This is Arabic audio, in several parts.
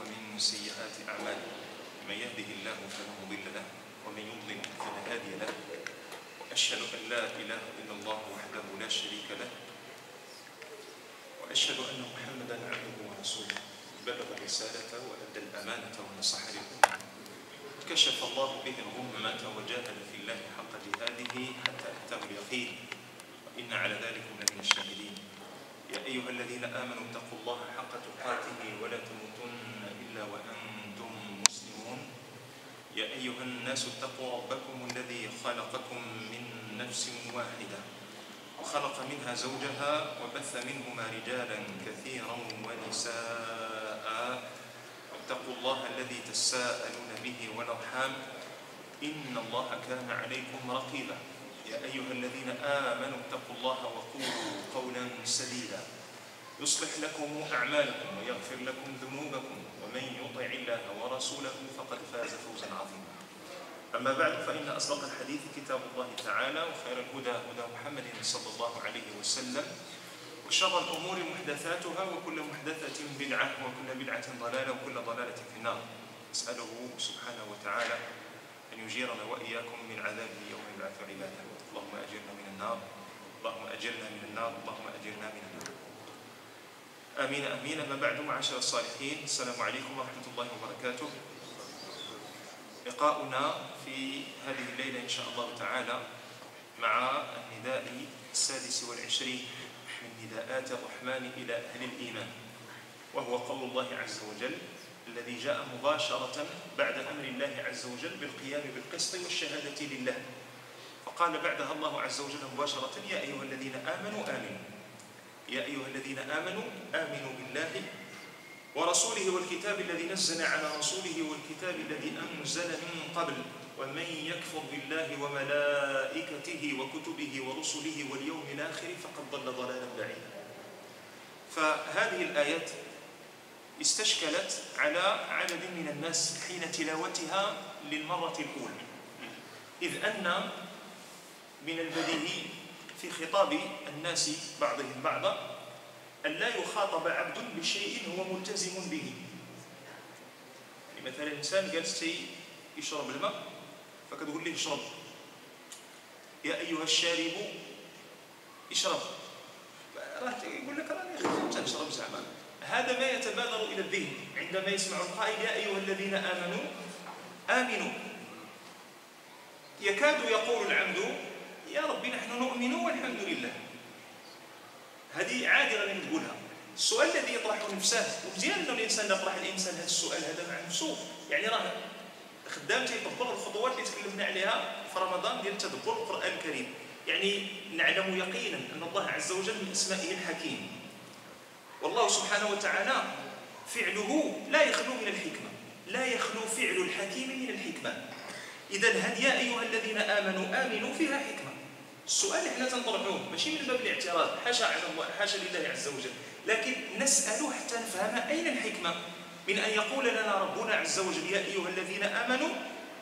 ومن سيئات أعمالنا من يهده الله فلا مضل له ومن يضلل فلا هادي له وأشهد أن لا إله إلا الله وحده لا شريك له وأشهد أن محمدا عبده ورسوله بلغ الرسالة وأدى الأمانة ونصح للأمة كشف الله به الغمة وجاهد في الله حق جهاده حتى أتاه اليقين وإن على ذلك لمن الشاهدين. يا أيها الذين آمنوا اتقوا الله حق تقاته ولا تموتن إلا وأنتم مسلمون. يا أيها الناس اتقوا ربكم الذي خلقكم من نفس واحدة وخلق منها زوجها وبث منهما رجالا كثيرا ونساء واتقوا الله الذي تساءلون به والأرحام إن الله كان عليكم رقيبا. يا أيها الذين آمنوا اتقوا الله وقولوا قولا سديدا يصلح لكم أعمالكم ويغفر لكم ذنوبكم ومن يطع الله ورسوله فقد فاز فوزا عظيما. أما بعد فإن أصدق الحديث كتاب الله تعالى وخير الهدى هدى محمد صلى الله عليه وسلم وشر الأمور محدثاتها وكل محدثة بدعة وكل بدعة ضلالة وكل ضلالة في النار. أسأله سبحانه وتعالى أن يجيرنا وإياكم من عذاب يوم يبعث عباده. اللهم أجرنا من النار اللهم أجرنا من النار اللهم أجرنا من النار آمين آمين. أما بعد معاشر الصالحين السلام عليكم ورحمة الله وبركاته. لقاؤنا في هذه الليلة إن شاء الله تعالى مع النداء 26 من نداءات الرحمن إلى أهل الإيمان، وهو قول الله عز وجل الذي جاء مباشرة بعد أمر الله عز وجل بالقيام بالقسط والشهادة لله، فقال بعدها الله عز وجل مباشرة يا أيها الذين آمنوا آمنوا، يا أيها الذين آمنوا آمنوا بالله ورسوله والكتاب الذي نزل على رسوله والكتاب الذي أنزل من قبل ومن يكفر بالله وملائكته وكتبه ورسله واليوم الآخر فقد ضل ضلالا بعيدا. فهذه الآيات استشكلت على عدد من الناس حين تلاوتها للمرة الأولى، إذ أن من البديهي في خطاب الناس بعضهم بعضا أن لا يخاطب عبد بشيء هو ملتزم به. يعني مثلا الإنسان جالس يشرب الماء فكتقول له اشرب، يا أيها الشارب اشرب، يقول لك راني غير نشرب زعما. هذا ما يتبادر إلى الذهن عندما يسمع القائل يا أيها الذين آمنوا آمنوا، يكاد يقول العبد يا رب نحن نؤمن والحمد لله. هذه عادرة من تقولها. السؤال الذي يطرحه نفسه، ومزيان أن الإنسان يطرح الإنسان هذا السؤال هذا مع نفسه، يعني راه خدام تيطبق الخطوات اللي تكلمنا عليها في رمضان ديال تدبر القرآن الكريم. يعني نعلم يقينا أن الله عز وجل من أسمائه الحكيم، والله سبحانه وتعالى فعله لا يخلو من الحكمة، لا يخلو فعل الحكيم من الحكمة. إذا هل يا أيها الذين آمنوا آمنوا فيها حكمة. السؤال حنا تنطرحوه ماشي من باب الاعتراض، حاشا لله عز وجل، لكن نسأله حتى نفهم أين الحكمة من أن يقول لنا ربنا عز وجل يا أيها الذين آمنوا.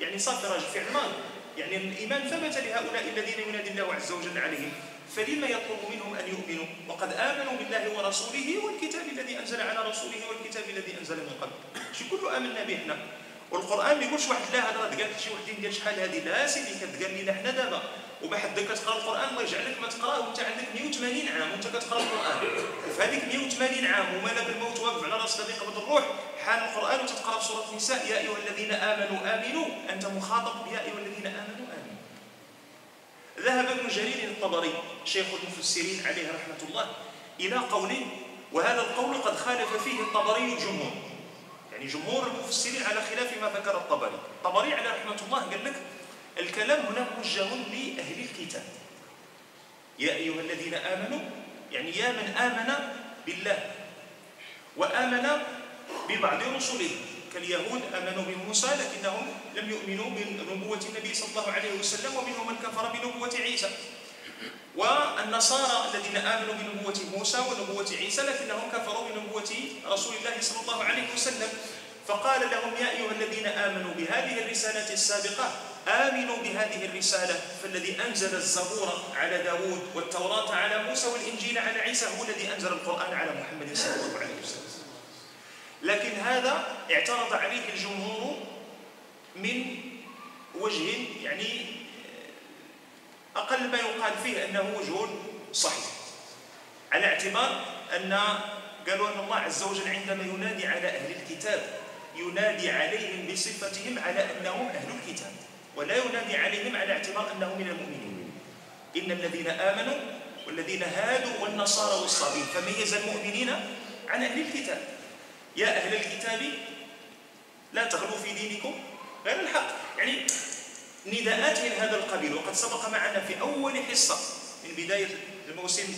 يعني صافي راجل فعل ماضي، يعني الإيمان ثبت لهؤلاء الذين ينادي الله عز وجل عليهم، فلما يطلب منهم أن يؤمنوا وقد آمنوا بالله ورسوله والكتاب الذي أنزل على رسوله والكتاب الذي أنزل من قبل. شي كله آمنا به حنا، والقرآن ما يقولش واحد لا هذا راه تقال لشي واحد اللي ديال شحال هذه، لا سيدي كتقال لنا حنا دابا. وما حد كتقرا القرآن الله يجعلك ما تقراه وأنت عندك 180 عام وأنت كتقرا القرآن، وفي هذيك 180 عام ومالك الموت واقف على راسك باغي يقبض الروح حال القرآن وتتقرا في سورة النساء يا أيها الذين آمنوا آمنوا، أنت مخاطب يا أيها الذين آمنوا. ذهب ابن جرير الطبري شيخ المفسرين عليه رحمة الله إلى قوله، وهذا القول قد خالف فيه الطبري الجمهور، يعني جمهور المفسرين على خلاف ما ذكر الطبري. الطبري عليه رحمة الله قال لك الكلام هنا موجه لأهل الكتاب، يا أيها الذين آمنوا يعني يا من آمن بالله وآمن ببعض رسله، كاليهود آمنوا بموسى لكنهم لم يؤمنوا بنبوة النبي صلى الله عليه وسلم، ومنهم من كفر بنبوة عيسى، والنصارى الذين آمنوا بنبوة موسى ونبوة عيسى لكنهم كفروا بنبوة رسول الله صلى الله عليه وسلم. فقال لهم يا أيها الذين آمنوا بهذه الرسالة السابقة آمنوا بهذه الرسالة، فالذي أنزل الزبور على داود والتوراة على موسى والإنجيل على عيسى هو الذي أنزل القرآن على محمد صلى الله عليه وسلم. لكن هذا اعترض عليه الجمهور من وجه يعني أقل ما يقال فيه أنه وجه صحيح، على اعتبار أن قالوا أن الله عز وجل عندما ينادي على أهل الكتاب ينادي عليهم بصفتهم على أنهم أهل الكتاب، ولا ينادي عليهم على اعتبار أنهم من المؤمنين. إن الذين آمنوا والذين هادوا والنصارى والصابين، فميز المؤمنين عن أهل الكتاب. يا أهل الكتاب لا تغلوا في دينكم غير الحق، يعني نداءات من هذا القبيل. وقد سبق معنا في أول حصة من بداية الموسم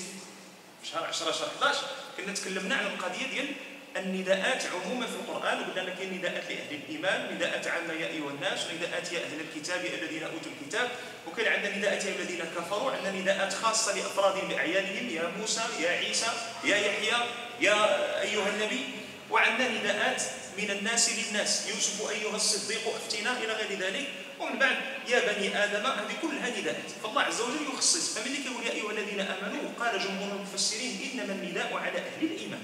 في شهر 10 شهر 11 كنا تكلمنا عن القضية ديال النداءات عموما في القرآن، وقلنا كاين نداءات لأهل الإيمان، نداءات عامة يا أيها الناس، نداءات يا أهل الكتاب الذين أوتوا الكتاب، وكاين عندنا نداءات يا الذين كفروا، عندنا نداءات خاصة لأفرادهم بأعيانهم، يا موسى يا عيسى يا يحيى يا أيها النبي، وعندنا نداءات من الناس للناس، يوسف أيها الصديق أفتنا إلى غير ذلك، ومن بعد يا بني آدم، هذه كلها نداءات. فالله عز وجل يخصص، فملي كيقول يا أيها الذين آمنوا قال جمهور المفسرين إنما النداء على أهل الإيمان.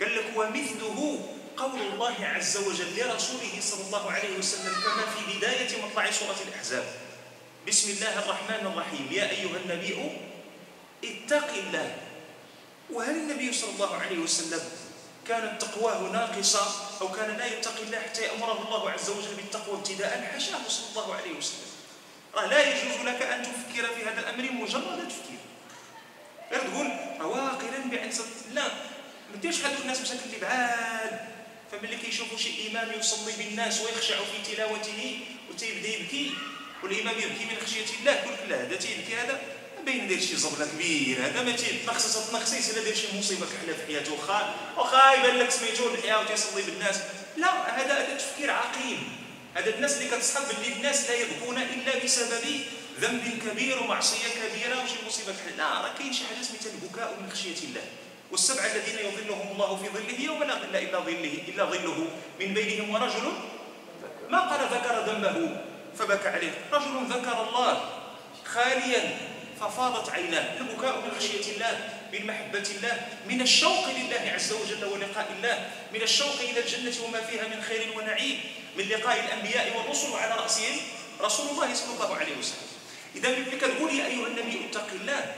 قال لك ومثله قول الله عز وجل لرسوله صلى الله عليه وسلم كما في بداية مطلع سورة الأحزاب. بسم الله الرحمن الرحيم، يا أيها النبي اتق الله. وهل النبي صلى الله عليه وسلم كانت تقواه ناقصة أو كان لا يتقي الله حتى يأمره الله عز وجل بالتقوى ابتداء؟ حاشاه صلى الله عليه وسلم. لا يجوز لك أن تفكر في هذا الأمر مجرد تفكير، غير تقول واقلا بعنصة. لا، ما ديرش خلوا الناس مساكن اللي بعاد، فملي كيشوفوا شي إمام يصلي بالناس ويخشع في تلاوته وتيبدا يبكي والإمام يبكي من خشية الله، يقول لك لا هذا تيبكي، هذا باين دير شي زبله كبير، هذا ما تيتنقص تنقصيش، الا دير شي مصيبه كحله في حياته، واخا يبان لك سميتو الحياه وتيصلي بالناس، لا، هذا تفكير عقيم. هذا الناس اللي كتصحب باللي الناس لا يبكون الا بسبب ذنب كبير ومعصيه كبيره وشي مصيبه كحله، لا، راه كاين شي حاجه سميتها البكاء من خشيه الله. والسبعه الذين يظلهم الله في ظله يوم لا ظل الا ظله الا ظله، من بينهم ورجل ما قال ذكر ذنبه فبكى عليه، رجل ذكر الله خاليا ففاضت عيناه. البكاء من خشية الله، من محبة الله، من الشوق لله عز وجل ولقاء الله، من الشوق إلى الجنة وما فيها من خير ونعيم، من لقاء الأنبياء والرسل وعلى رأسهم رسول الله صلى الله عليه وسلم. إذا ملي كتقول يا أيها النبي اتق الله،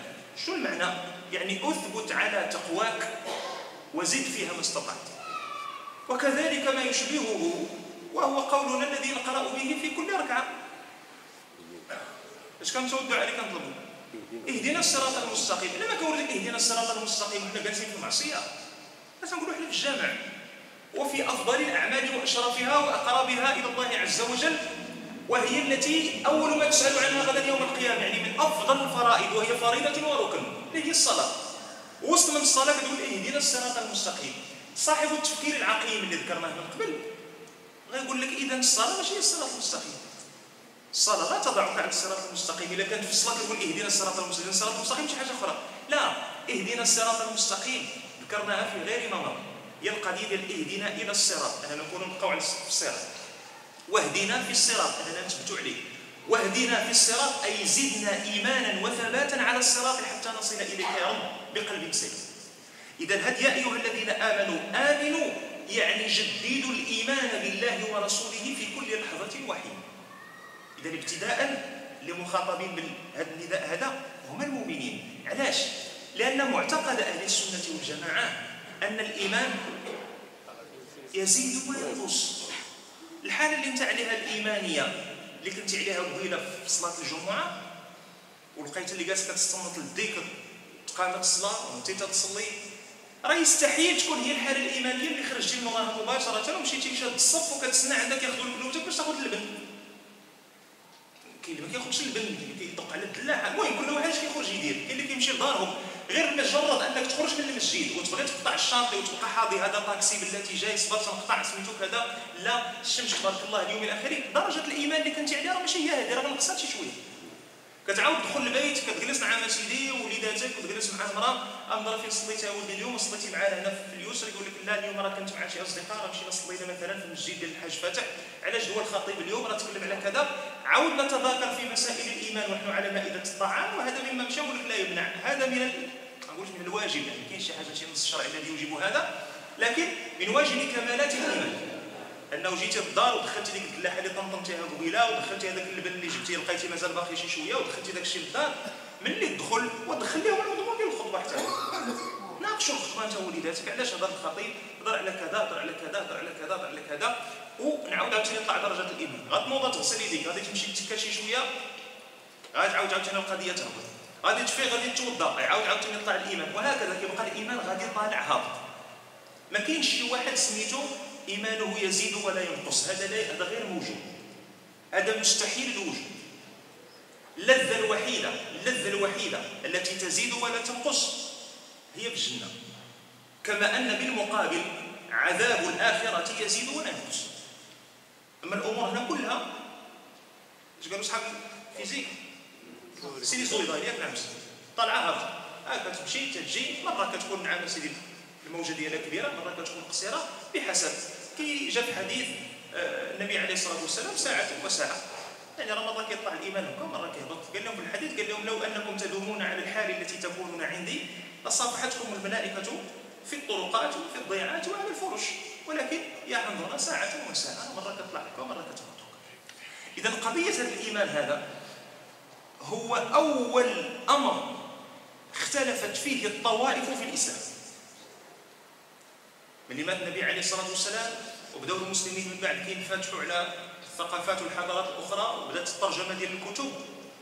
شو المعنى؟ يعني أثبت على تقواك وزد فيها ما استطعت. وكذلك ما يشبهه وهو قولنا الذي نقرأ به في كل ركعة. اش كنتودوا عليه كنطلبوا؟ اهدنا الصراط المستقيم. الا ما كنقول لك اهدنا الصراط المستقيم وحنا جالسين في المعصيه، اش نقولوا حنا في الجامع؟ وفي افضل الاعمال واشرفها واقربها الى الله عز وجل، وهي التي اول ما تسال عنها غدا يوم القيامه، يعني من افضل الفرائض، وهي فريضه وركن، اللي هي الصلاه. وسط من الصلاه كتقول اهدنا الصراط المستقيم، صاحب التفكير العقيم اللي ذكرناه من قبل غيقول لك اذا الصلاه ماشي هي الصراط المستقيم. الصلاة لا تضعك عن الصراط المستقيم. إذا كانت في الصلاة تقول اهدنا الصراط المستقيم، الصراط المستقيم شي حاجة أخرى، لا، اهدنا الصراط المستقيم ذكرناها في غير ما مضى، هي القضية ديال اهدنا إلى الصراط، أننا نكونوا نبقاو على الصراط، واهدنا في الصراط، أننا نثبتوا عليه، واهدنا في الصراط أي زدنا إيمانا وثباتا على الصراط حتى نصل إليك يا رب بقلب سليم. إذا هاد يا أيها الذين آمنوا، آمنوا يعني جددوا الإيمان بالله ورسوله في كل لحظة وحينة. إذا ابتداء لمخاطبين بهذا النداء هذا هم المؤمنين. علاش؟ لأن معتقد أهل السنة والجماعة أن الإيمان يزيد وينقص. الحالة اللي أنت عليها الإيمانية اللي كنت عليها قبيلة في صلاة الجمعة ولقيت اللي جالس كتصنت للذكر تقامت الصلاة ومتيت تصلي، راه يستحيل تكون هي الحالة الإيمانية اللي خرجتي من وراها مباشرة ومشيتي شاد الصف وكتسنى عندك ياخذوا البنوتك باش تاخذ اللبن. كاين اللي ما كيخرجش للبن، اللي كيدق على الدلاعه، المهم كل واحد اش كيخرج يدير، كاين اللي كيمشي لدارهم، غير مجرد انك تخرج من المسجد وتبغي تقطع الشاطئ وتبقى حاضي هذا طاكسي بلاتي جاي صبر تنقطع سميتو كذا، لا، الشمس تبارك الله اليوم الى اخره، درجه الايمان اللي كنت عليها راه ماشي هي هذه، راه نقصات شي شويه. كتعاود تدخل للبيت كتجلس مع مسيدي ووليداتك وتجلس مع امراه فين صليتي يا ولدي اليوم، صليتي معاها هنا في اليسر، يقول لك لا اليوم راه كنت مع شي اصدقاء راه مشينا صلينا مثلا في المسجد ديال الحاج فتح، علاش هو الخطيب اليوم راه تكلم على كذا. عاود نتذاكر في مسائل الايمان ونحن على مائده الطعام، وهذا مما مشى، يقول لك لا يمنع، هذا من ما نقولش من الواجب، ما كاينش شي حاجه شي نص شرعي الذي يوجب هذا، لكن من وجه كمالات الإيمان، أنه جيتي للدار ودخلتي ديك الفلاحة اللي طنطمتيها قبيله، ودخلتي هذاك اللبن اللي جبتيه لقيتي مازال باقي شي شويه، ودخلتي داك الشيء للدار، ملي تدخل ودخل ليهم المضمون ديال الخطبه حتى ناقشوا الخطبه انت وليداتك، علاش هضر الخطيب، هضر على كذا، هضر على كذا، هضر على كذا، هضر على كذا، ونعاود عاوتاني نطلع درجه الإيمان. غتنوض تغسل يديك، غادي تمشي تتكا شي شويه، غادي تعاود عاوتاني القضيه تهبط، غادي تفيق، غادي تتوضا، يعاود عاوتاني يطلع الإيمان، وهكذا كيبقى الإيمان غادي طالع هابط. ما كاينش شي واحد سميتو إيمانه يزيد ولا ينقص، هذا غير موجود، هذا مستحيل الوجود. اللذة الوحيدة التي تزيد ولا تنقص هي في الجنة، كما أن بالمقابل عذاب الآخرة يزيد ولا ينقص. أما الأمور هنا كلها اش قالوا صحاب الفيزيك؟ سيدي سويداي ياك نعم سيدي، طالعة هكا، كتمشي تجي، مرة كتكون نعم سيدي الموجة ديالها كبيرة، مرة كتكون قصيرة بحسب. كي جاء في حديث النبي عليه الصلاة والسلام ساعة وساعة، يعني راه مرة كيطلع الإيمان هكا مرة كيهبط. قال لهم في الحديث، قال لهم لو أنكم تدومون على الحال التي تكونون عندي لصافحتكم الملائكة في الطرقات وفي الضيعات وعلى الفرش، ولكن يعندنا ساعة وساعة، مرة كتطلع هكا مرة كتهبط. إذا قضية الإيمان هذا هو أول أمر اختلفت فيه الطوائف في الإسلام، من لمات النبي عليه الصلاة والسلام، وبدأوا المسلمين من بعد كينفتحوا على الثقافات والحضارات الأخرى، وبدأت الترجمة ديال الكتب.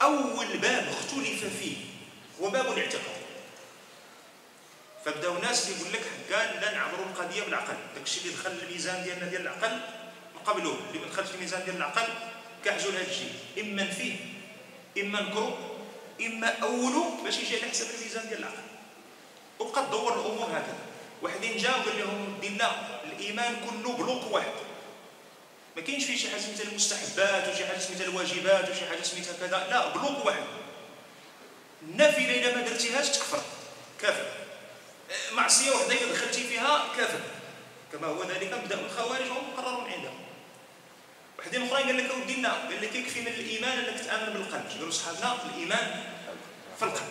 أول باب اختلف فيه هو باب الاعتقاد، فبداو الناس يقول لك حكا لا نعبروا القضية بالعقل، داكشي اللي دخل الميزان ديالنا ديال العقل نقبلوه، اللي ما دخلش الميزان ديال العقل كعجلوا لهذا الشيء، إما نفيه، إما نكرو، إما أولو باش يجي على حساب الميزان ديال العقل، وبقى تدور الأمور هكذا. وحدين جاوا قال لهم دينا الايمان كله بلوك واحد، ما كاينش فيه شي حاجه سميتها المستحبات وشي حاجه سميتها الواجبات وشي حاجه سميتها كذا، لا بلوك واحد. النافله الا ما درتيهاش تكفر، كافر. معصيه وحده الا دخلتي فيها كافر، كما هو ذلك مبدا الخوارج وهم مقررون عندهم. وحدين اخرين قال لك اودي لنا، قال لك يكفي من الايمان انك تامن بالقلب. قالوا صحابنا الايمان في القلب،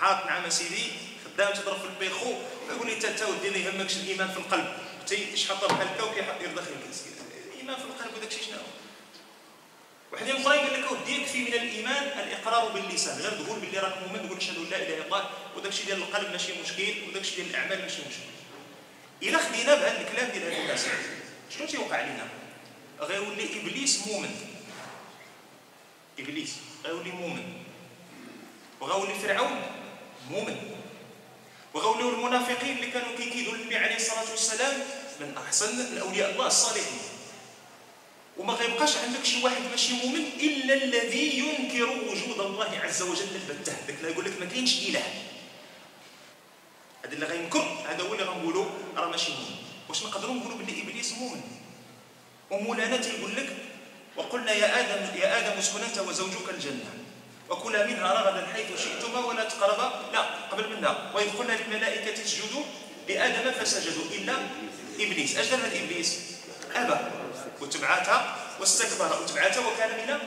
حاط نعم سيدي خدام تضرب في البيخو، يقول لي انت ودي ما يهمكش الايمان في القلب، حتى شحال طرح هكا وكيحير داخل الكاس، الايمان في القلب وداك الشيء شنو هو؟ واحد اخرين قال لك ودي يكفي من الايمان الاقرار باللسان، غير تقول باللي راك مؤمن، تقول اشهد ان لا اله الا الله، وداك الشيء ديال القلب ماشي مشكل، وداك الشيء ديال الاعمال ماشي مشكل. الا خدينا بهذا الكلام ديال هاد الناس شنو تيوقع لنا؟ غيولي ابليس مؤمن، ابليس غيولي مؤمن، وغيولي فرعون مؤمن، وغولوا المنافقين اللي كانوا كيكيدوا النبي عليه الصلاه والسلام من احسن الاولياء الله الصالحين. وما غيبقاش عندك شي واحد ماشي مؤمن الا الذي ينكر وجود الله عز وجل البتة، داك اللي يقول لك ما كاينش اله، هذا اللي غينكر، هذا هو اللي غنقولوا راه ماشي مؤمن. واش نقدروا نقولوا بلي ابليس مؤمن؟ ومولانا تيقول لك وقلنا يا ادم اسكن انت وزوجك الجنه وكلا منها رغدا حيث شئتما ولا تقربا، لا قبل منها، واذ قلنا للملائكه اسجدوا لادم فسجدوا الا ابليس، اش دار هذا ابليس؟ ابى وتبعاتها واستكبر وتبعاتها وكان من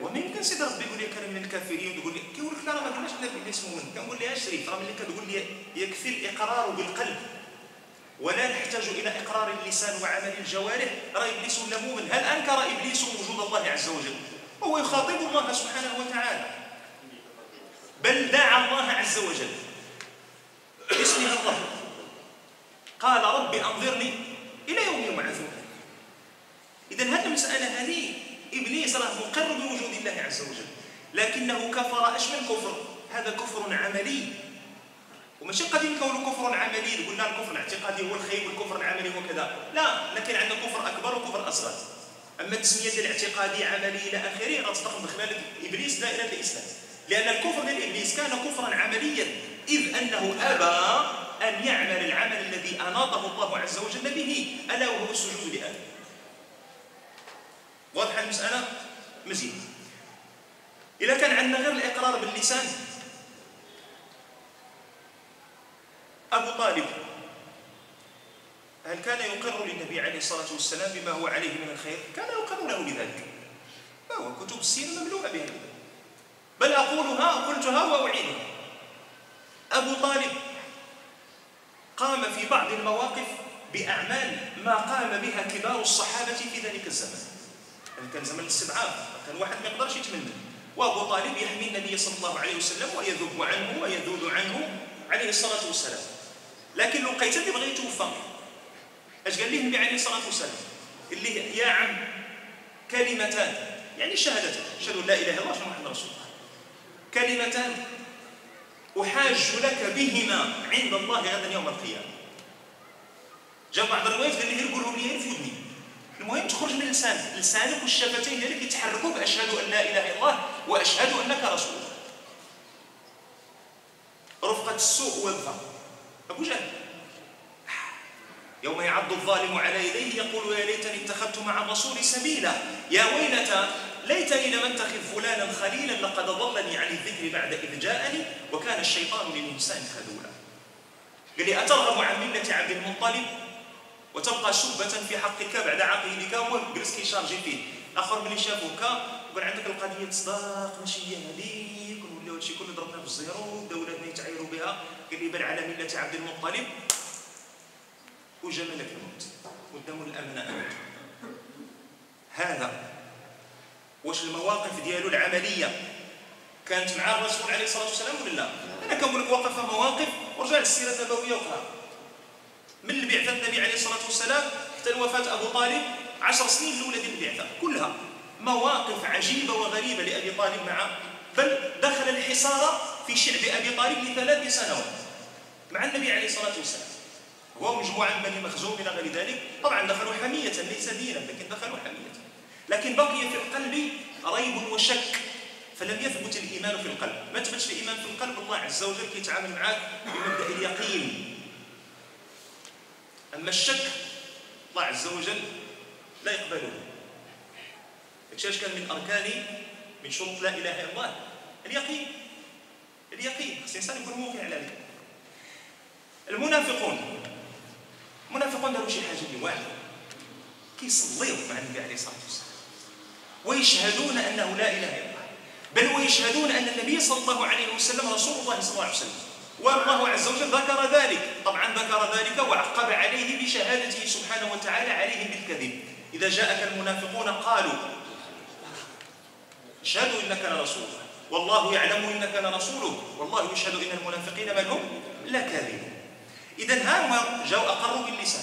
وما يمكن سيدي ربي يقول لي كان من الكافرين، تقول لي كيقول لك لا راه ما كناش بلا ابليس مؤمن، كنقول لها شريف راه ملي كتقول لي يكفي الاقرار بالقلب ولا نحتاج الى اقرار اللسان وعمل الجوارح، راه ابليس ولا مؤمن. هل انكر ابليس وجود الله عز وجل؟ هو يخاطب الله سبحانه وتعالى، بل دعا الله عز وجل باسمه الله، قال رب أنظرني إلى يوم يبعثون. إذا هذه المسألة هذه إبليس راه مقر بوجود الله عز وجل، لكنه كفر. أشمل كفر؟ هذا كفر عملي، وماشي قد يكون كفر عملي قلنا الكفر الاعتقادي هو الخيب والكفر العملي وكذا، لا، لكن عندنا كفر أكبر وكفر أصغر. أما التسمية الاعتقادية عملية إلى آخره غتطلق من خلال إبليس دائرة الإسلام، لأن الكفر لإبليس كان كفرا عمليا، إذ أنه أبى أن يعمل العمل الذي أناطه الله عز وجل به، ألا وهو السجود لآدم. واضحة المسألة؟ مزيد. إذا كان عندنا غير الإقرار باللسان، أبو طالب هل كان يقر للنبي عليه الصلاة والسلام بما هو عليه من الخير؟ كان يقر له بذلك، ما هو كتب السيرة مملوءة بها، بل أقولها وأعيدها. أبو طالب قام في بعض المواقف بأعمال ما قام بها كبار الصحابة في ذلك الزمن. كان زمن الاستضعاف، كان واحد ما يقدرش يتمنى، وأبو طالب يحمي النبي صلى الله عليه وسلم ويذب عنه ويذود عنه عليه الصلاة والسلام. لكن لقيت اللي بغى يتوفى، اش قال ليه النبي عليه الصلاة والسلام؟ قال ليه يا عم كلمتان، يعني شهادتان، أشهد أن لا إله إلا الله وأشهد أن محمدا رسول الله. كلمتان أحاج لك بهما عند الله غدا يوم القيامة. جاء بعض الروايات قال لي غير قولهم لي غير في ودني. المهم تخرج من لسانك، لسانك والشفتين ديالك يتحركوا بأشهد أن لا إله إلا الله وأشهد أنك رسول الله. رفقة السوء والظلم. أبو جهل يوم يعض الظالم على يديه يقول يا ليتني اتخذت مع الرسول سبيلا، يا ويلتى ليتني لم اتخذ فلانا خليلا لقد ضلني عن الذكر بعد إذ جاءني وكان الشيطان للإنسان خذولا. قال لي أترغب عن ملة عبد المطلب وتبقى شبة في حقك بعد عقيلك، هو جلس كيشارجي فيه، آخر ملي شافوك وقال عندك القضية تصداق ماشي هي هذيك ونولاو هادشي كله ضربنا في الزيرو ودولتنا يتعايروا بها، قال لي بل على ملة عبد المطلب وجا ملك الموت والدم للأمن أمد. هذا واش المواقف ديالو العملية كانت مع الرسول عليه الصلاة والسلام ولا لا؟ أنا كنقول لك وقف مواقف ورجع للسيرة النبوية وقراها. من البعثة النبي عليه الصلاة والسلام حتى الوفاة أبو طالب 10 سنين الأولى ديال البعثة كلها مواقف عجيبة وغريبة لأبي طالب مع، بل دخل الحصار في شعب أبي طالب ل3 سنوات مع النبي عليه الصلاة والسلام، هو مجموعة من بني مخزوم إلى غير ذلك. طبعا دخلوا حمية ليس دينا، لكن دخلوا حمية، لكن بقي في القلب ريب وشك، فلم يثبت الإيمان في القلب. ما تثبتش الإيمان في القلب الله عز وجل كيتعامل معاك بمبدأ اليقين، أما الشك الله عز وجل لا يقبله. فكشاش كان من أركان من شروط لا إله إلا الله اليقين، اليقين خص الإنسان يكون موقن على ذلك. المنافقون داروا شي حاجة اللي واعرة، كيصليو مع النبي عليه الصلاة والسلام ويشهدون أنه لا إله إلا الله، بل ويشهدون أن النبي صلى الله عليه وسلم رسول الله صلى الله عليه وسلم، والله عز وجل ذكر ذلك، طبعا ذكر ذلك وعقب عليه بشهادته سبحانه وتعالى عليهم بالكذب. إذا جاءك المنافقون قالوا اشهدوا إنك لرسول الله والله يعلم إنك لرسوله والله يشهد إن المنافقين من هم لكاذبون. إذا هؤلاء جاءوا أقروا باللسان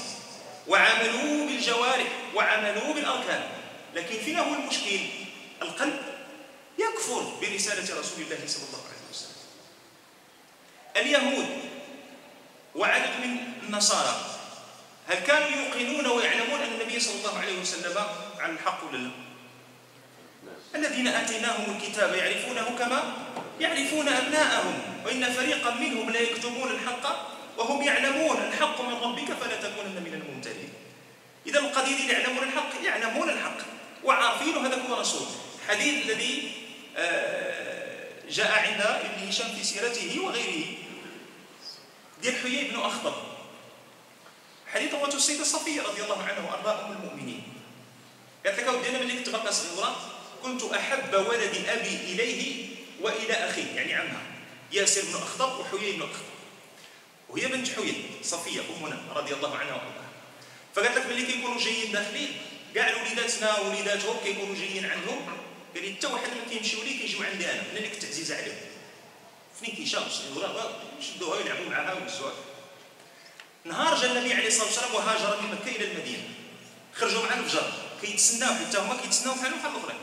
وعملوا بالجوارح وعملوا بالأركان، لكن فينا هو المشكل؟ القلب يكفر برسالة رسول الله صلى الله عليه وسلم. اليهود وعدد من النصارى هل كانوا يوقنون ويعلمون أن النبي صلى الله عليه وسلم عن الحق ولا لا؟ الذين آتيناهم الكتاب يعرفونه كما يعرفون أبناءهم وإن فريقا منهم لا يكتمون الحق وهم يعلمون الحق من ربك فلا تكونن من الممتدين. إذا القليلين يعلمون الحق، يعلمون الحق وعارفين هذا هو رسول. الحديث الذي جاء عند ابن هشام في سيرته وغيره ديال حيي بن أخطب، حديث رواته السيدة صفية رضي الله عنها وأرضاها أم المؤمنين، قالت لك ودي أنا ملي كنت باقا صغيرة كنت أحب ولد أبي إليه وإلى أخيه، يعني عمها ياسر بن أخطب وحيي بن أخطب، وهي بنت حيي صفية أمنا رضي الله عنها وأرضاها. فقالت لك ملي كيكونوا جايين داخلين كاع وليداتنا ووليداتهم كيكونوا جايين عندهم، قال لي حتى واحد ما كيمشيو لي كيجيو عندي انا، انا اللي كنت عزيز عليهم. فين كيشاو الصغيره يشدوها ويلعبوا معاها ويهزوها. نهار جا النبي عليه الصلاه والسلام وهاجر من مكه الى المدينه، خرجوا مع الفجر كيتسناو حتى هما كيتسناو بحال الاخرين.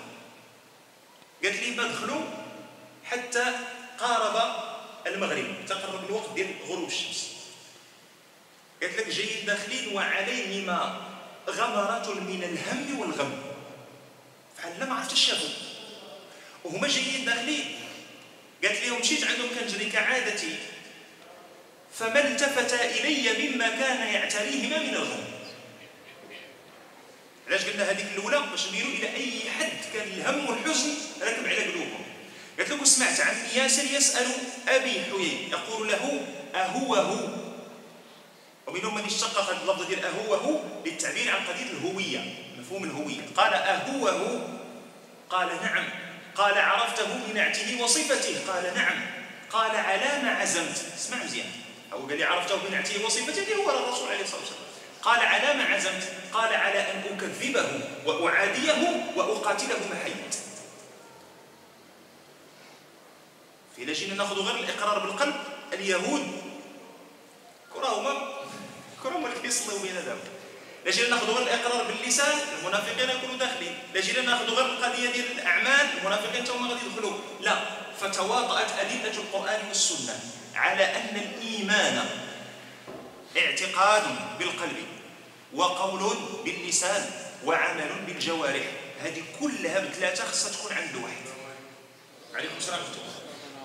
قالت لي ما دخلوا حتى قارب المغرب، تقرب الوقت ديال غروب الشمس. قالت لك جايين داخلين وعليهما غمرات من الهم والغم، فحال ما عرفتش شافو وهما جايين داخلين. قالت لهم مشيت عندهم كنجري كعادتي فما التفت الي مما كان يعتريهما من الغم. علاش قلنا هذيك الاولى باش نديروا الى اي حد كان الهم والحزن راكب على قلوبهم. قالت لكم سمعت عن ياسر يسال ابي حيي يقول له اهوه، ومنهم من اشتقق اللفظ ديال اهوه للتعبير عن قضيه الهويه، مفهوم الهويه. قال اهوه؟ قال نعم. قال عرفته من نعته وصفته؟ قال نعم. قال على ما عزمت؟ اسمع مزيان، أو قال لي عرفته من أعطيه وصفته اللي هو الرسول عليه الصلاة والسلام. قال على ما عزمت؟ قال على أن أكذبه وأعاديه وأقاتله ما حييت. فإذا جينا ناخذ غير الإقرار بالقلب، اليهود كراهما اللي كيصليو بينا دابا. إلا جينا ناخذ غير الإقرار باللسان، المنافقين يكونوا داخلين. إلا جينا ناخذ غير القضية ديال الأعمال، المنافقين حتى هما غادي يدخلوا. لا، فتواطأت أدلة القرآن والسنة على أن الإيمان اعتقاد بالقلب وقول باللسان وعمل بالجوارح، هذه كلها بثلاثة خصها تكون عند واحد. عليكم السلام ورحمة الله.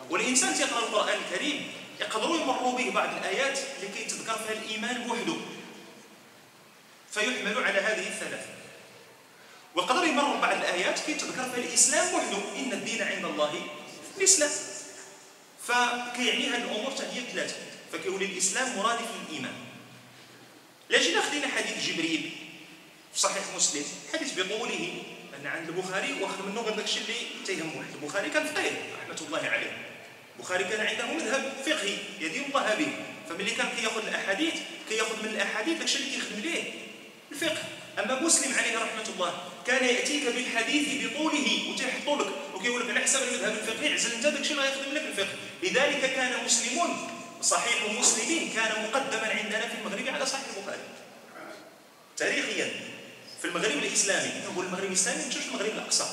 والإنسان تيقرأ القرآن الكريم يقدروا يمروا به بعض الآيات لكي تذكر فيها الإيمان بوحده، فيحمل على هذه الثلاثة. وقدروا يمروا بعض الآيات كي تذكر فيها الإسلام وحده، إن الدين عند الله الإسلام، فكيعني هذه الأمور هي ثلاثة، فكيولي الإسلام مرادف للإيمان. لجينا خدينا حديث جبريل في صحيح مسلم، حديث بطوله أن عند البخاري، واخد منه غير داكشي اللي تيهم واحد. البخاري كان فقيه رحمة الله عليه، البخاري كان عنده مذهب فقهي يدين الله به، فملي كان كياخذ الأحاديث كياخذ من الأحاديث داكشي اللي كيخدم ليه الفقه. أما مسلم عليه رحمة الله كان يأتيك بالحديث بطوله وتيحطو لك وكيقول لك على حسب المذهب الفقهي عزل أنت داكشي اللي غيخدم لك الفقه. لذلك كان مسلمون صحيح المسلمين كان مقدما عندنا في المغرب على صحيح البخاري تاريخيا في المغرب الاسلامي. نقول المغرب الاسلامي ماشي المغرب الاقصى،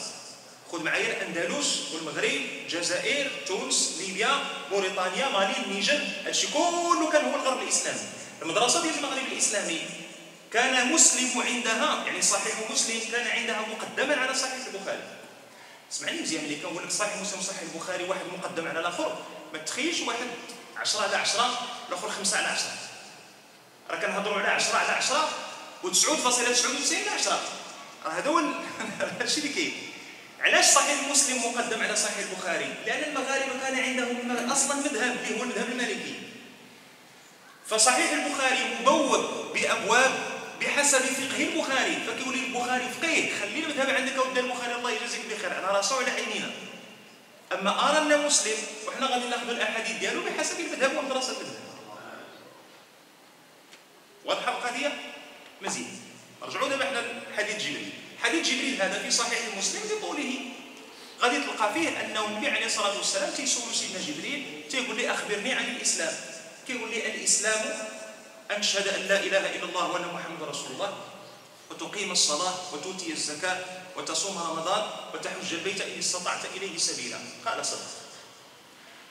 خذ معايا الاندلس والمغرب، الجزائر، تونس، ليبيا، موريتانيا، مالي، النيجر، هادشي كله كان هو الغرب الاسلامي. المدرسه ديال المغرب الاسلامي كان مسلم عندها، يعني صحيح مسلم كان عندها مقدما على صحيح البخاري. اسمعني مزيان، ملي كنقول لك صحيح مسلم صحيح البخاري واحد مقدم على الاخر، ما تخيلش واحد 10 على 10 الاخر 5 على 10. راه كنهضروا على 10 على 10 و9.99 على 10. راه هذا هو الشيء اللي كاين. علاش صحيح مسلم مقدم على صحيح البخاري؟ لان المغاربه كان عندهم اصلا مذهب اللي هو المذهب المالكي، فصحيح البخاري مبوب بابواب بحسب فقه البخاري، فكيولي البخاري فقيه، خلي المذهب عندك ودي البخاري الله يجازيك بخير على راسه وعلى عينينا. اما ارى ان مسلم وحنا غادي ناخذ الاحاديث ديالو بحسب المذهب ومدرسه المذهب. واضحه القضيه؟ مزيد رجعوا دابا حنا لحديث جبريل. حديث جبريل هذا في صحيح مسلم بطوله، غادي تلقى فيه انه النبي عليه الصلاه والسلام تيسول سيدنا جبريل تيقول لي اخبرني عن الاسلام، كيقول لي الاسلام ان تشهد ان لا اله الا الله وان محمد رسول الله وتقيم الصلاه وتؤتي الزكاه وتصوم رمضان وتحج البيت إن استطعت إليه سبيلا. قال صدق.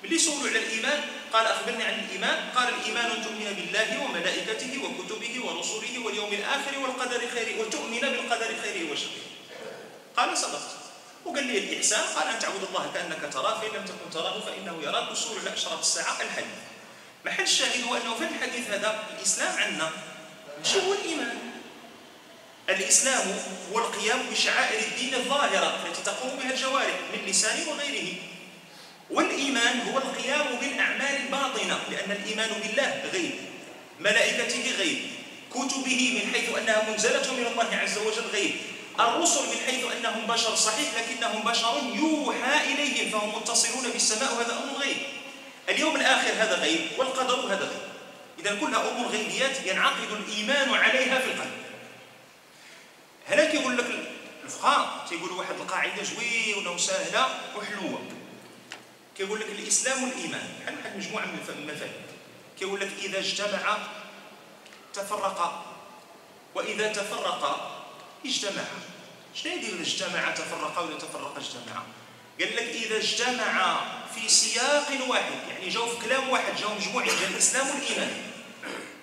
ملي سولوا على الإيمان قال أخبرني عن الإيمان، قال الإيمان أن تؤمن بالله وملائكته وكتبه ورسله واليوم الآخر والقدر خيره وتؤمن بالقدر خيره وشره. قال صدقت. وقال لي الإحسان، قال أن تعبد الله كأنك تراه فإن لم تكن تراه فإنه يراك. وسولوا على أشراط الساعة الحديث. محل الشاهد هو أنه في الحديث هذا الإسلام عندنا ماشي هو الإيمان. الإسلام هو القيام بشعائر الدين الظاهرة التي تقوم بها الجوارح من لسان وغيره، والإيمان هو القيام بالأعمال الباطنة، لأن الإيمان بالله غيب، ملائكته غيب، كتبه من حيث أنها منزلة من الله عز وجل غيب، الرسل من حيث أنهم بشر صحيح لكنهم بشر يوحى إليهم فهم متصلون بالسماء وهذا أمر غيب، اليوم الآخر هذا غيب، والقدر هذا غيب. إذن كلها أمور غيبيات ينعقد الإيمان عليها في القلب. هنا كيقول لك الفقهاء تيقولوا واحد القاعده زوينه وسهله وحلوه، كيقول لك الاسلام والايمان بحال واحد مجموعه من المفاهيم، كيقول لك اذا اجتمع تفرقا واذا تفرقا اجتمعا. شنو يدير اذا اجتمع تفرقا واذا تفرقا اجتمعا؟ قال لك اذا اجتمعا في سياق واحد، يعني جاوا في كلام واحد، جاوا مجموعين ديال الاسلام والايمان.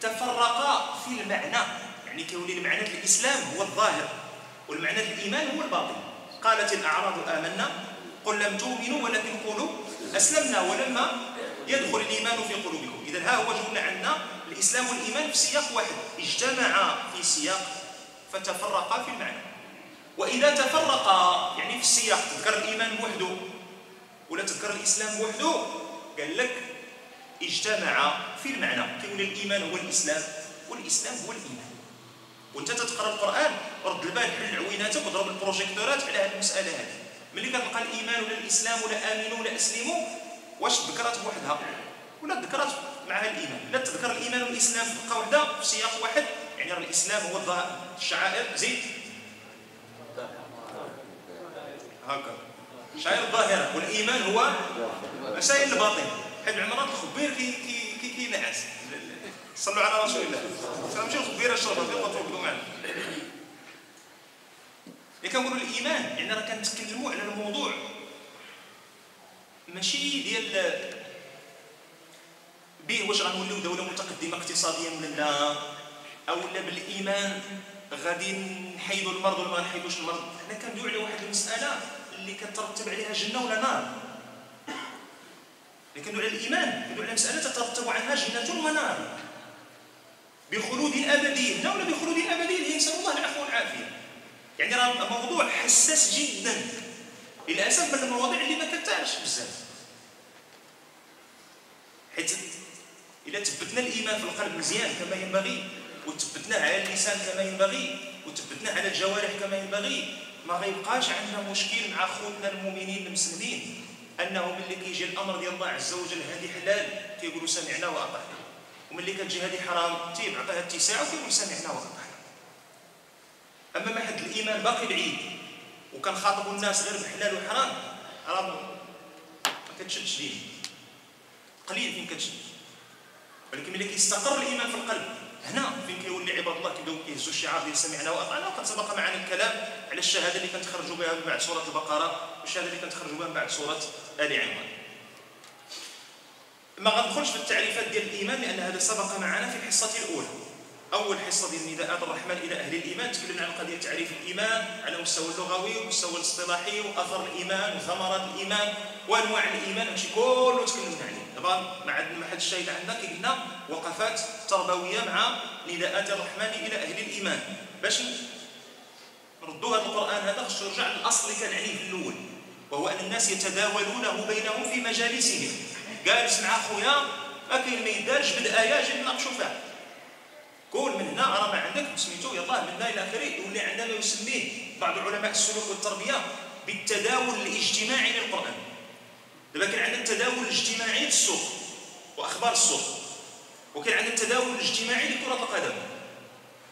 تفرقا في المعنى، يعني كيولي المعنى ديال الاسلام هو الظاهر والمعنى ديال الايمان هو الباطن. قالت الاعراب امنا قل لم تؤمنوا ولكن قولوا اسلمنا ولما يدخل الايمان في قلوبكم. اذا ها هو جمله عندنا الاسلام والايمان في سياق واحد، اجتمعا في سياق فتفرقا في المعنى. واذا تفرقا يعني في السياق، تذكر الايمان وحده ولا تذكر الاسلام وحده؟ قال لك اجتمعا في المعنى، كيولي الايمان هو الاسلام والاسلام هو الايمان. وانت تتقرا القران رد البال، حل عويناتك وضرب البروجيكتورات على هذه المساله هذه. ملي كتلقى الايمان ولا الاسلام ولا امنوا ولا اسلموا، واش ذكرات بوحدها ولا ذكرات مع هذا الإيمان. لا تذكر الإيمان والإسلام في فقرة واحدة في سياق واحد، يعني الإسلام هو الظاهر الشعائر زيد هكا شعائر الظاهرة، والإيمان هو مسائل الباطن. حيت عمران الخبير كينعس صلوا على رسول الله ماشي الخبير الشرطة فين غتوقفوا معنا. إلا كنقولوا الإيمان يعني راه كنتكلموا على الموضوع ماشي ديال به واش غنوليو دولة متقدمة اقتصاديا ولا لا، أو لا بالإيمان غادي نحيدوا المرض ولا ما نحيدوش المرض. حنا كندويو على واحد المسألة اللي كترتب عليها جنة ولا نار، اللي كندويو على الإيمان كندويو على مسألة تترتب عنها جنة ونار بخلود أبدي هنا ولا بخلود أبدي، اللي نسأل الله العفو والعافية. يعني راه موضوع حساس جدا للأسف، من المواضيع اللي ما كتعرفش بزاف، حيت إلا تبتنا الإيمان في القلب مزيان كما ينبغي، وتبتناه على اللسان كما ينبغي، وتبتناه على الجوارح كما ينبغي، ما غيبقاش عندنا مشكل مع خوتنا المؤمنين المسلمين، أنه ملي كيجي الأمر ديال الله عز وجل هذه حلال كيقولوا سمعنا وأطعنا، وملي كتجي هذه حرام تيعطيها اتساع وكيقول سمعنا وأطعنا. أما ما حد الإيمان باقي بعيد وكنخاطبوا الناس غير بحلال وحرام راه ما كتشدش ليه، قليل فين كتشد. ولكن ملي كيستقر الإيمان في القلب هنا فين كيولي عباد الله كيبداو كيهزوا الشعار ديال سمعنا وأطعنا. وقد سبق معنا الكلام على الشهاده اللي كنتخرجوا بها من بعد سوره البقره والشهاده اللي كنتخرجوا بها من بعد سوره ال عمران. ما غندخلش في التعريفات ديال الايمان لان هذا سبق معنا في الحصه الاولى. اول حصه ديال نداءات الرحمن الى اهل الايمان تكلمنا على قضيه تعريف الايمان على المستوى اللغوي والمستوى الاصطلاحي واثر الايمان وثمرات الايمان وانواع الايمان، هادشي كله تكلمنا عليه. دابا ما عندنا ما حدش شايل عندنا كيقلنا وقفات تربويه مع نداءات الرحمن الى اهل الايمان. باش نردوا هذا القران هذا خصو يرجع للاصل اللي كان عليه في الاول، وهو ان الناس يتداولونه بينهم في مجالسهم. جالس مع خويا ما كاين ما يدارش بالايه جينا نناقشوا فيها، كل من هنا راه ما عندك سميتو يلاه من هنا الى اخره. يولي عندنا ما يسميه بعض علماء السلوك والتربيه بالتداول الاجتماعي للقران. دابا كاين عندنا التداول الاجتماعي للسوق واخبار السوق، وكاين عندنا التداول الاجتماعي لكرة القدم،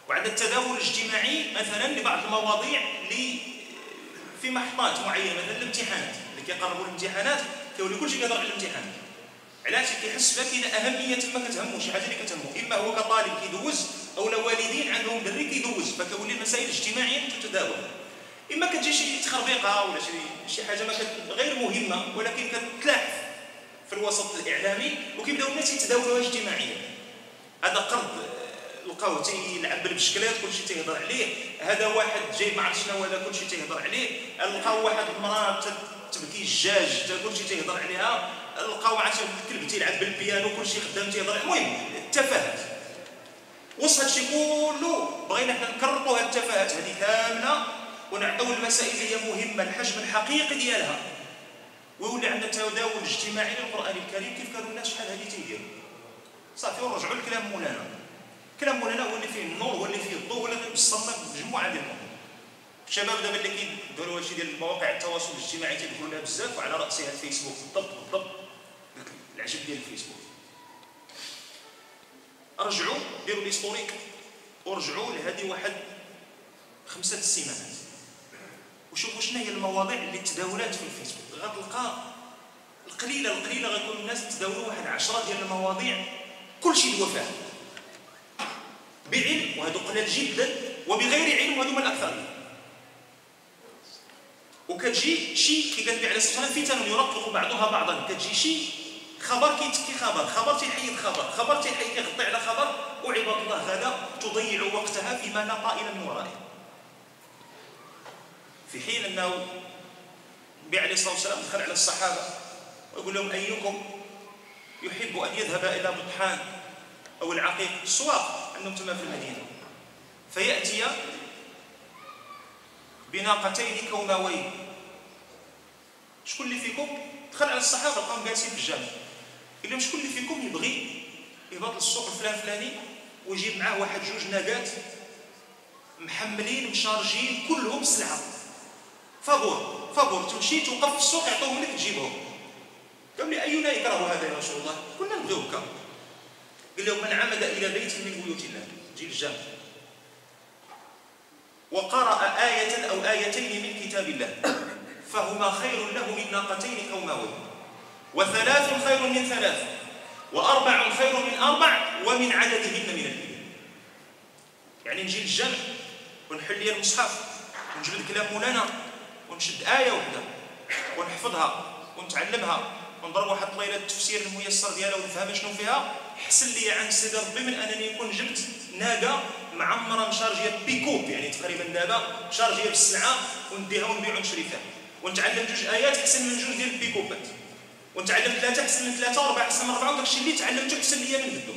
وعندنا التداول الاجتماعي مثلا لبعض المواضيع اللي في محطات معينه، مثلا الامتحانات اللي كيقربوا الامتحانات كيولي كلشي كيهضر على الامتحان. علاش؟ كيحس بها كاين اهميه تما كتهمو شي حاجه اللي كتهمو، اما هو كطالب كيدوز او والدين عندهم دري كيدوز، فكولي المسائل الاجتماعيه تتداول. اما كتجي شي تخربيقه ولا شي حاجه ما غير مهمه ولكن كتلاحف في الوسط الاعلامي وكيبداو الناس يتداولوها اجتماعيا. هذا قرض لقاو تيلعب بالبشكلات كلشي تيهضر عليه، هذا واحد جاي ما عرف شنو هذا كلشي تيهضر عليه، لقاو واحد المراه تبكي الجاج حتى كلشي تيهضر عليها، لقاو عاد الكلب تيلعب بالبيانو كلشي خدام تيهضر. المهم التفاهات وسط هادشي كله بغينا حنا نكرروا هاد التفاهات هذه كامله ونعطيو المسائل اللي هي مهمه الحجم الحقيقي ديالها، ويولي عندنا تداول اجتماعي للقران الكريم. كيف كانوا الناس شحال هذه تيديروا صافي، ونرجعوا لكلام مولانا. كلام مولانا هو اللي فيه النور، هو اللي فيه الضوء، هو اللي كيوصلنا بمجموعه ديال الامور. الشباب دابا اللي كيديروا هادشي ديال مواقع التواصل الاجتماعي تيدخلوا لها بزاف، وعلى راسها الفيسبوك بالضبط داك العجب ديال الفيسبوك. رجعوا ديروا ليستوريك ورجعوا لهذه واحد 5 سيمانات وشوفوا شنو هي المواضيع اللي تداولات في الفيسبوك. غتلقى القليله غيكون الناس تداولوا واحد 10 ديال المواضيع كلشي هو فاهم بعلم، وهذا قليل جدا، وبغير علم وهذو هما الاكثر. وكتجي شي كي قالت على السخنه فتن يرقق بعضها بعضا، كتجي شي خبر كيتكي خبر تيحيد خبر تيحيد يغطي على خبر، وعباد الله هذا تضيع وقتها فيما لا طائل من ورائه. في حين انه النبي عليه الصلاه والسلام دخل على الصحابه ويقول لهم ايكم يحب ان يذهب الى مطحان او العقيق السواق انهم تما في المدينه فياتي بناقتين كوماوين، شكون اللي فيكم؟ دخل على الصحابه لقاهم جالسين في الجامع، قال لهم شكون اللي فيكم يبغي يهبط للسوق الفلان فلاني ويجيب معاه واحد 2 ناقات محملين مشارجين كلهم سلعه، فابور تمشي توقف في السوق يعطوهم لك تجيبهم. قال لي اينا يكره هذا يا رسول الله؟ كنا نبغيو هكا. قال لهم من عمد إلى بيت من بيوت الله، جيل الجامع، وقرأ آية أو آيتين من كتاب الله فهما خير له من ناقتين كوماوين، وثلاث خير من ثلاث، وأربع خير من أربع، ومن عددهن من الإبل. يعني نجي للجامع ونحل لي المصحف ونجبد كلام مولانا ونشد آية وحدة ونحفظها ونتعلمها ونضرب واحد طويلة التفسير الميسر ديالها ونفهم شنو فيها. حسن لي عند سيدي ربي من أنني نكون جبت ناقة معمرة مشارجية بيكوب، يعني تقريبا دابا شارجية بالسلعة، ونديها ونبيع ونشري فيها ونتعلم جوج آيات أحسن من جوج ديال البيكوبات، ونتعلم ثلاثة أحسن من ثلاثة، وربعة أحسن من ربعة، وداك الشيء اللي تعلمته أحسن ليا من هدو.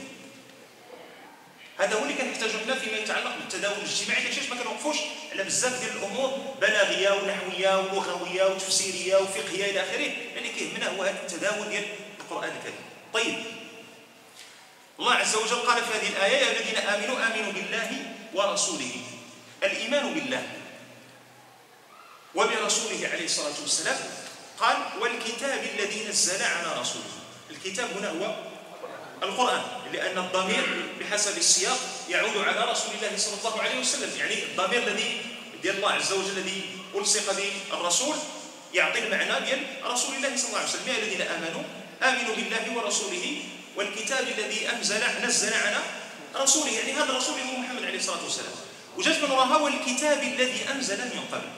هذا هو اللي كنحتاجو حنا فيما يتعلق بالتداول الاجتماعي، علاش ما كنوقفوش على بزاف ديال الأمور بلاغية ونحوية ولغوية وتفسيرية وفقهية إلى آخره، يعني كيهمنا هو هذا التداول ديال القرآن الكريم. طيب، الله عز وجل قال في هذه الآية: يا الذين آمنوا آمنوا بالله ورسوله. الإيمان بالله وبرسوله عليه الصلاة والسلام. قال: والكتاب الذي نزل على رسوله. الكتاب هنا هو القرآن، لأن الضمير بحسب السياق يعود على رسول الله صلى الله عليه وسلم، يعني الضمير الذي ديال الله عز وجل الذي ألصق به الرسول يعطي المعنى ديال رسول الله صلى الله عليه وسلم. يا الذين آمنوا آمنوا بالله ورسوله والكتاب الذي نزل على رسوله، يعني هذا رسوله هو محمد عليه الصلاة والسلام. وجاءت من وراها: والكتاب الذي أنزل من قبل.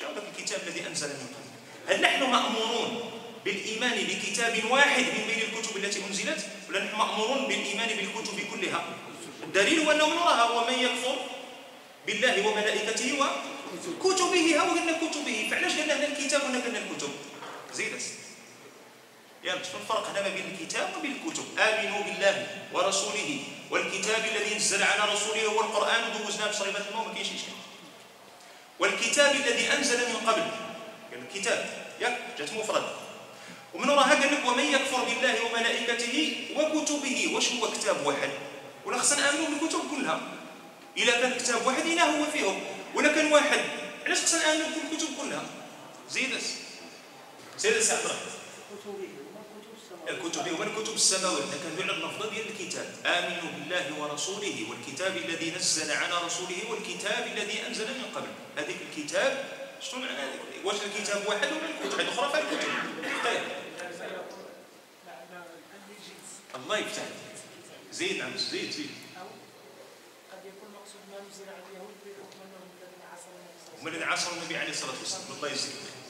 شنو هذا الكتاب الذي أنزل من قبل؟ هل نحن مأمورون بالإيمان بكتاب واحد من بين الكتب التي أنزلت؟ ولا نحن مأمورون بالإيمان بالكتب كلها؟ الدليل هو أنه من وراها: ومن يكفر بالله وملائكته وكتبه. ها قلنا كتبه، فعلاش قلنا هنا الكتاب ولا قلنا الكتب؟ زيدت. يعني شنو الفرق هنا ما بين الكتاب وبين الكتب؟ آمنوا بالله ورسوله والكتاب الذي نزل على رسوله هو القرآن، دوزناه بصريبات الماء وما كاينش إشكال. والكتاب الذي أنزل من قبل، يعني الكتاب ياك جات مفرد، ومن وراها قال لك: ومن يكفر بالله وملائكته وكتبه. واش هو كتاب واحد؟ ولا خصنا نآمنوا بالكتب كلها؟ إلا كان كتاب واحد إلا هو فيهم، ولا كان واحد علاش خصنا نآمنوا بالكتب كلها؟ زيدت سيدي سي عبد الرحمن. الكتب هو الكتب السماوية، كان على النفضة ديال الكتاب. آمنوا بالله ورسوله والكتاب الذي نزل على رسوله والكتاب الذي أنزل من قبل. هذيك الكتاب شنو معنى هذيك؟ واش الكتاب واحد ولا الكتب؟ واحد أخرى فالكتب. طيب الله يفتح. زيد عم زيد زيد. قد يكون مقصود ما نزل على اليهود وهم الذين عاصروا النبي عليه الصلاة والسلام. الله يجزيك خير.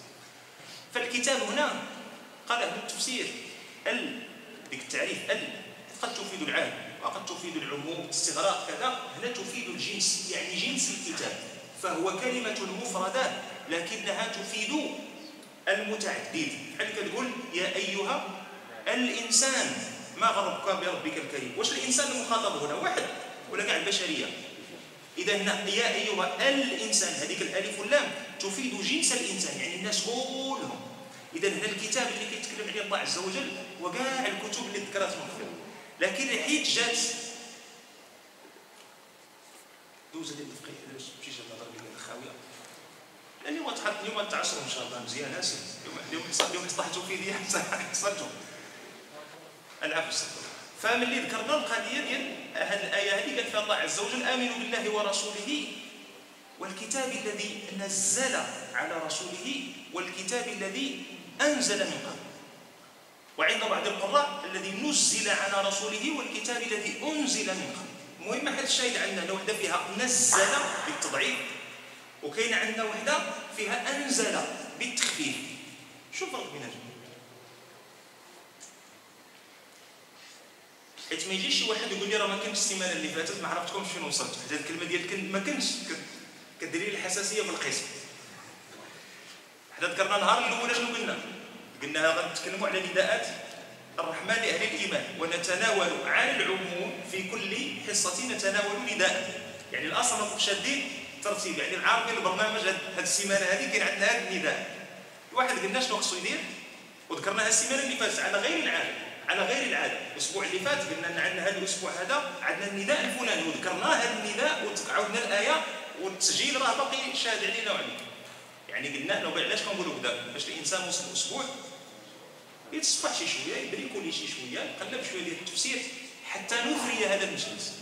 فالكتاب هنا قال أهل التفسير ديك التعريف قد تفيد العام وقد تفيد العموم، استغراق كذا. هنا تفيد الجنس، يعني جنس الكتاب، فهو كلمة مفردة لكنها تفيد المتعدد. بحال كتقول: يا أيها الإنسان ما غربك بربك الكريم. واش الإنسان المخاطب هنا واحد ولا كاع البشرية؟ إذا هنا يا أيها الإنسان، هذيك الألف واللام تفيد جنس الإنسان، يعني الناس كلهم. إذا هنا الكتاب اللي كيتكلم عليه الله عز وجل هو كاع الكتب اللي ذكرتهم فيها، لكن حيت جات دوزة ديال الفقيه، هذا باش تمشي جات الهضره ديال الخاويه. اليوم غتحط اليوم تعشروا ان شاء الله مزيان هاسي، اليوم حصحتو في يدي حصحتو. العفو. فملي ذكرنا القضيه ديال الآية هذه قال فيها الله عز وجل: آمنوا بالله ورسوله والكتاب الذي نزل على رسوله والكتاب الذي أنزل من قبل. وعند بعض القراء: الذي نزل على رسوله والكتاب الذي أنزل من قبل. المهم هذا الشاهد عندنا لوحدة فيها نزل بالتضعيف، وكاين عندنا وحدة فيها أنزل بالتخفيف. شو الفرق بيناتهم؟ حيت ما يجيش شي واحد يقول لي راه ما كنتش السيمانة اللي فاتت ما عرفتكمش فين وصلت، حيت الكلمة ديال كنت ما كنتش كدير لي الحساسية في القسم. حنا ذكرنا نهار الأول شنو قلنا؟ قلنا غنتكلموا على نداءات الرحمن لأهل الإيمان، ونتناول على العموم في كل حصة نتناول نداء. يعني الأصل ما كنتش شادين ترتيب، يعني العارفين البرنامج هاد السيمانة هذه كاين عندنا هاد النداء. الواحد قلنا شنو خصو يدير؟ وذكرناها السيمانة اللي فاتت على غير العادة، على غير العادة، الأسبوع اللي فات قلنا أن عندنا هاد الأسبوع هذا عندنا النداء الفلاني، وذكرنا هاد النداء وعاودنا الآية، والتسجيل راه باقي شاهد علينا وعليكم. يعني قلنا لو علاش كنقولوا هكذا؟ باش الانسان وصل الاسبوع يتصفح شي شويه، يبريكولي شي شويه، يقلب شويه ديال التفسير حتى نثري هذا المجلس.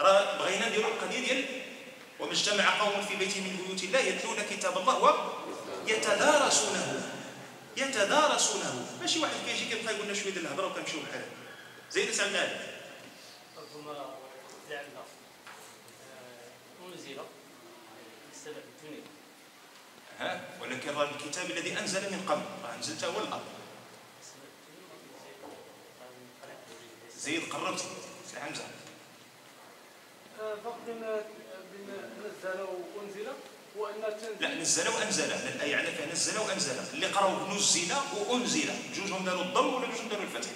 راه بغينا نديروا القضيه ديال وما اجتمع قوم في بيت من بيوت الله يتلون كتاب الله ويتدارسونه. يتدارسونه، ماشي واحد كيجي كيبقى يقول لنا شويه ديال الهضره وكنمشيو بحال هكا. زيد سعدنا هذا. ربما لعلنا انزل السبع الدنيا. ها ولكن راه الكتاب الذي انزل من قبل، راه انزلته هو الارض. زيد قربتي سي حمزه. فرق بين نزل وانزل هو ان تنزل. لا نزل وانزل، الايه على فيها نزل وانزل، اللي قراو نزل وانزل، جوجهم داروا الضم ولا جوجهم داروا الفتح.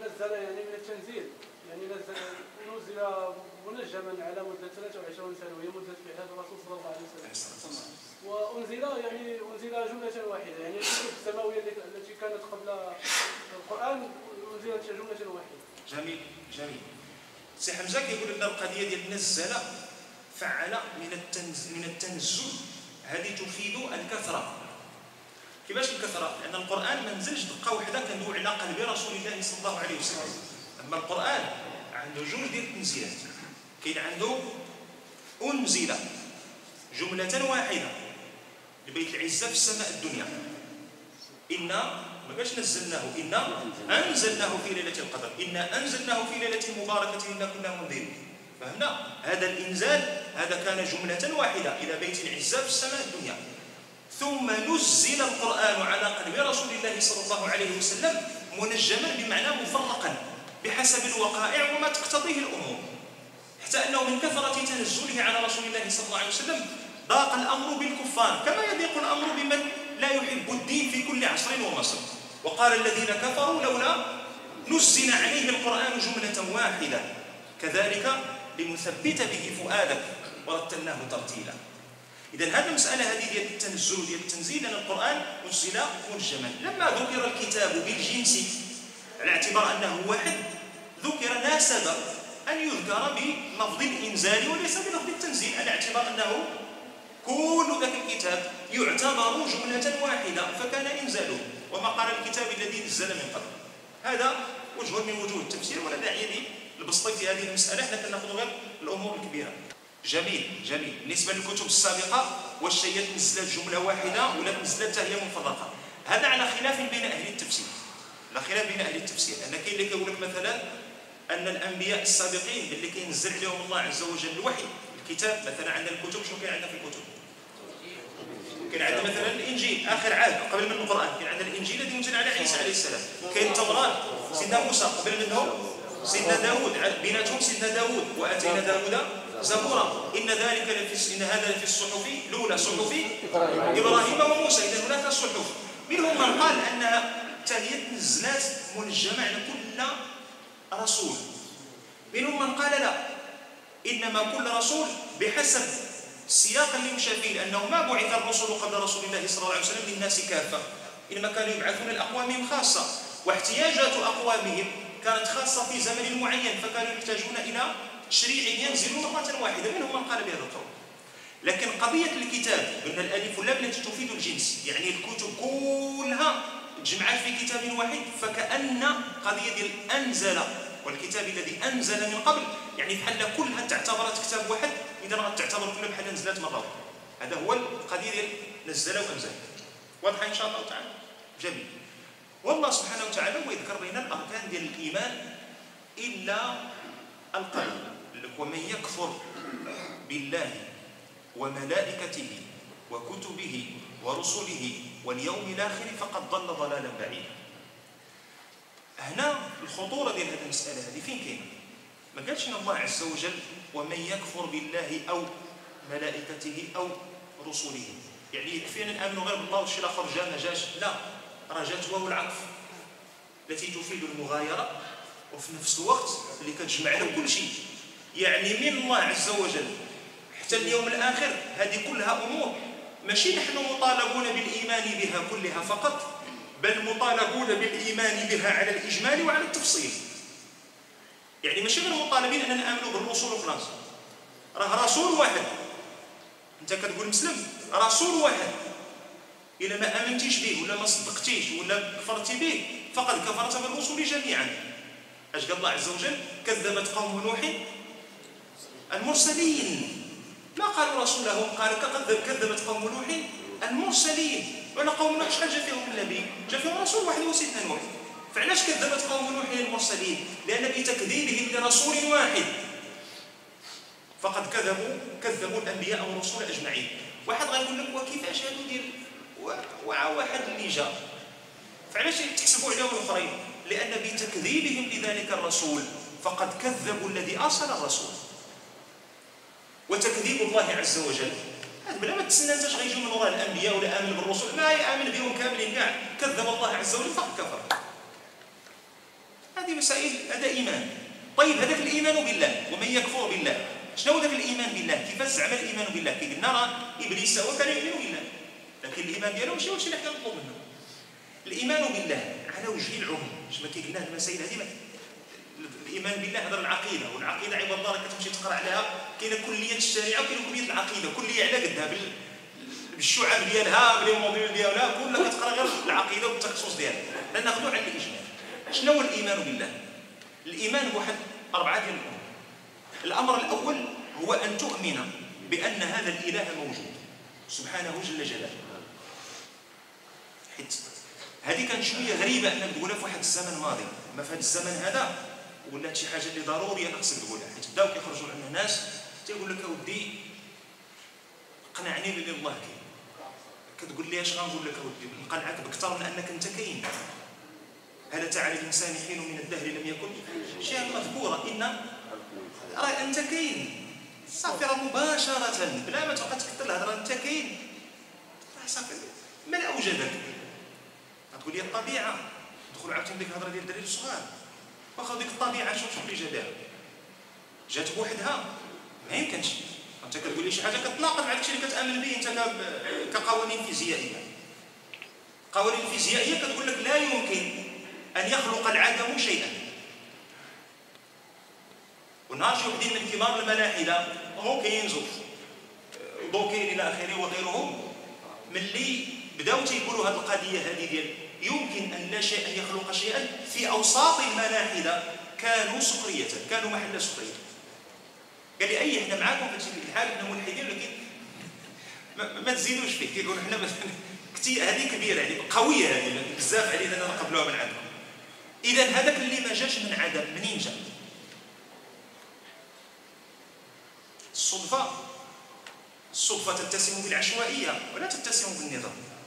نزل يعني من التنزيل، يعني نزل منجما على مده 23 سنه وهي مده بعثه الرسول صلى الله عليه وسلم. وانزل يعني انزل جمله واحده، يعني الكتب السماويه التي كانت قبل القران انزلت جمله واحده. جميل جميل. سي حمزه كيقول لنا القضيه ديال نزل فعل من التنزل هذه تفيد الكثره. كيفاش الكثره؟ لان القران ما نزلش دقه واحده كندوي على قلب رسول الله صلى الله عليه وسلم. اما القران عنده جوج ديال التنزيلات، كاين عنده انزل جمله واحده لبيت العزه في السماء الدنيا. انا ما كاش نزلناه، انا انزلناه في ليله القدر، انا انزلناه في ليله مباركه انا كنا منذرين. فهمنا؟ هذا الانزال هذا كان جمله واحده الى بيت العزه في السماء الدنيا. ثم نزل القرآن على قلب رسول الله صلى الله عليه وسلم منجما بمعنى مفرقا بحسب الوقائع وما تقتضيه الأمور، حتى أنه من كثرة تنزله على رسول الله صلى الله عليه وسلم ضاق الأمر بالكفار كما يضيق الأمر بمن لا يحب الدين في كل عصر ومصر. وقال الذين كفروا لولا نزل عليه القرآن جملة واحدة كذلك لنثبت به فؤادك ورتلناه ترتيلا. إذا هذه المسألة هذه ديال التنزل ديال التنزيل، لأن القرآن أنزل منجما. لما ذكر الكتاب بالجنس على اعتبار أنه واحد ذكر ناسب أن يذكر بلفظ الإنزال وليس بلفظ التنزيل على اعتبار أنه كل ذاك الكتاب يعتبر جملة واحدة فكان إنزاله وما قال الكتاب الذي نزل من قبل. هذا وجه من وجوه التفسير ولا داعي للبسطيط في هذه المسألة، حنا كناخذوا غير الأمور الكبيرة. جميل جميل. بالنسبه للكتب السابقه واش هي تنزلت جمله واحده ولا تنزلت هي مفرقه؟ هذا على خلاف بين اهل التفسير، على خلاف بين اهل التفسير. انا كاين اللي كيقول لك مثلا ان الانبياء السابقين اللي كينزل عليهم الله عز وجل الوحي الكتاب، مثلا عندنا الكتب، شنو كاين عندنا في الكتب؟ كاين عندنا مثلا الانجيل اخر عهد قبل من القران، كاين عندنا الانجيل الذي نزل على عيسى عليه السلام، كاين التوراه سيدنا موسى قبل منهم سيدنا داوود، بيناتهم سيدنا داوود واتينا داوود زبورا ان ذلك ان هذا في الصحف الاولى صحف ابراهيم وموسى. اذا هناك صحف، منهم من قال انها تاليه نزلات منجمه على كل رسول، منهم من قال لا انما كل رسول بحسب السياق اللي مشى فيه، لانه ما بعث الرسل قبل رسول الله صلى الله عليه وسلم للناس كافه، انما كانوا يبعثون لاقوامهم خاصه، واحتياجات اقوامهم كانت خاصه في زمن معين، فكانوا يحتاجون الى تشريع ينزل مرة واحدة. منهم من قال بهذا القول. لكن قضية الكتاب أن الألف واللام التي تفيد الجنس، يعني الكتب كلها جمعت في كتاب واحد، فكأن قضية الأنزل والكتاب الذي أنزل من قبل يعني بحال كلها تعتبرت كتاب واحد، إذا راه تعتبر كلها بحال نزلات مرة واحدة. هذا هو القضية ديال نزل وأنزل. واضحة إن شاء الله تعالى؟ جميل. والله سبحانه وتعالى هو يذكر لنا الأركان ديال الإيمان إلا القلب. ومن يكفر بالله وملائكته وكتبه ورسله واليوم الآخر فقد ضل ضلالا بعيدا. هنا الخطورة ديال هذه المسألة هذه فين كاينة؟ ما قالش إن الله عز وجل ومن يكفر بالله أو ملائكته أو رسله، يعني يكفينا نآمنوا غير بالله والشيء الآخر جا ما جاش، لا، راه جات واو العطف التي تفيد المغايرة وفي نفس الوقت اللي كتجمع له كل شيء، يعني من الله عز وجل حتى اليوم الآخر. هذه كلها أمور ماشي نحن مطالبون بالإيمان بها كلها فقط، بل مطالبون بالإيمان بها على الإجمال وعلى التفصيل. يعني ماشي غير مطالبين أن نآمنوا بالرسول وخلاص، راه رسول واحد. أنت كتقول مسلم، رسول واحد، إلا ما آمنتيش به ولا ما صدقتيش ولا كفرتي به فقد كفرت بالرسول جميعا. اش قال الله عز وجل؟ كذبت قوم نوح المرسلين. ما قالوا رسولهم، قالوا كذبت قوم نوح المرسلين. وعلى قوم نوح شحال جا فيهم النبي؟ جا فيهم رسول واحد هو سيدنا نوح. فعلاش كذبت قوم نوح المرسلين؟ لأن بتكذيبهم لرسول واحد فقد كذبوا الأنبياء والرسل أجمعين. واحد غيقول لك وكيفاش هادو دير واحد اللي جا، فعلاش تحسبوا عليهم الآخرين؟ لأن بتكذيبهم لذلك الرسول فقد كذبوا الذي أرسل الرسول. وتكذيب الله عز وجل هذا بلا ما تسنى انت غيجيو من وراء الأنبياء ولا آمن بالرسل، ما يآمن بهم كاملين كاع، كذب الله عز وجل فقد كفر. هذه مسائل، هذا إيمان. طيب هذاك الإيمان بالله، ومن يكفر بالله، شنو ذاك الإيمان بالله؟ كيفاش زعم الإيمان بالله؟ كي قلنا راه إبليس هو كان يؤمن بالله، لكن الإيمان ديالو ماشي هو الشيء اللي حنا كنطلبو منه. الإيمان بالله على وجه العموم، كما كي قلنا المسائل هذه، الإيمان بالله هضر العقيدة، والعقيدة عباد الله راك تمشي تقرا عليها، كاينة كلية الشريعة وكاينة كلية العقيدة، كلية على قدها بالشعب ديالها، بالمواضيع ديالها، كلها كتقرا غير العقيدة والتخصص ديالها، لا ناخذو على الإجماع. شنو هو الإيمان بالله؟ الإيمان بواحد أربعة ديال الأمور. الأمر الأول هو أن تؤمن بأن هذا الإله موجود سبحانه جل جلاله. حيت هذه كانت شوية غريبة أنك تقولها في واحد الزمن ماضي، ما في هذا الزمن هذا ولات شي حاجة اللي ضرورية خصك تقولها، حيت بداو كيخرجوا عندنا ناس تيقول لك أودي قنعني بلي الله كاين. كتقول لي اش غنقول لك أودي؟ نقنعك بكثر من أنك أنت كاين. هل تعرف الإنسان حين من الدهر لم يكن شيئا مذكورا، إن راه أنت كاين صافي، راه مباشرة بلا ما تبقى تكثر الهضرة، أنت كاين راه صافي. من أوجدك؟ غتقول لي الطبيعة. دخل عاوتاني ديك الهضرة ديال الدراري الصغار، واخا ديك الطبيعة شوف اللي جابها، جات بوحدها ما يمكنش. أنت كتقول لي شي حاجة كتناقض مع داكشي اللي كتآمن به أنت كقوانين فيزيائية. قوانين فيزيائية كتقول لك لا يمكن أن يخلق العدم شيئا. ونهار شي وحدين من كبار الملاحدة هوكينزو دوكين إلى آخره وغيرهم، ملي بداو تيقولوا هذه القضية هذه ديال يمكن أن لا شيء أن يخلق شيئا، في أوساط الملاحدة كانوا سخرية، كانوا محل سخرية. قال لي أي حنا معاكم في هذا الحال، حنا ملحدين، ولكن ما تزيدوش فيه. كيقولوا حنا كثير، هذه كبيرة يعني قوية، هذه بزاف علينا نقبلوها من عندهم. إذا هذاك اللي ما جاش من عدم منين جا؟ الصدفة. الصدفة تتسم بالعشوائية ولا تتسم بالنظام.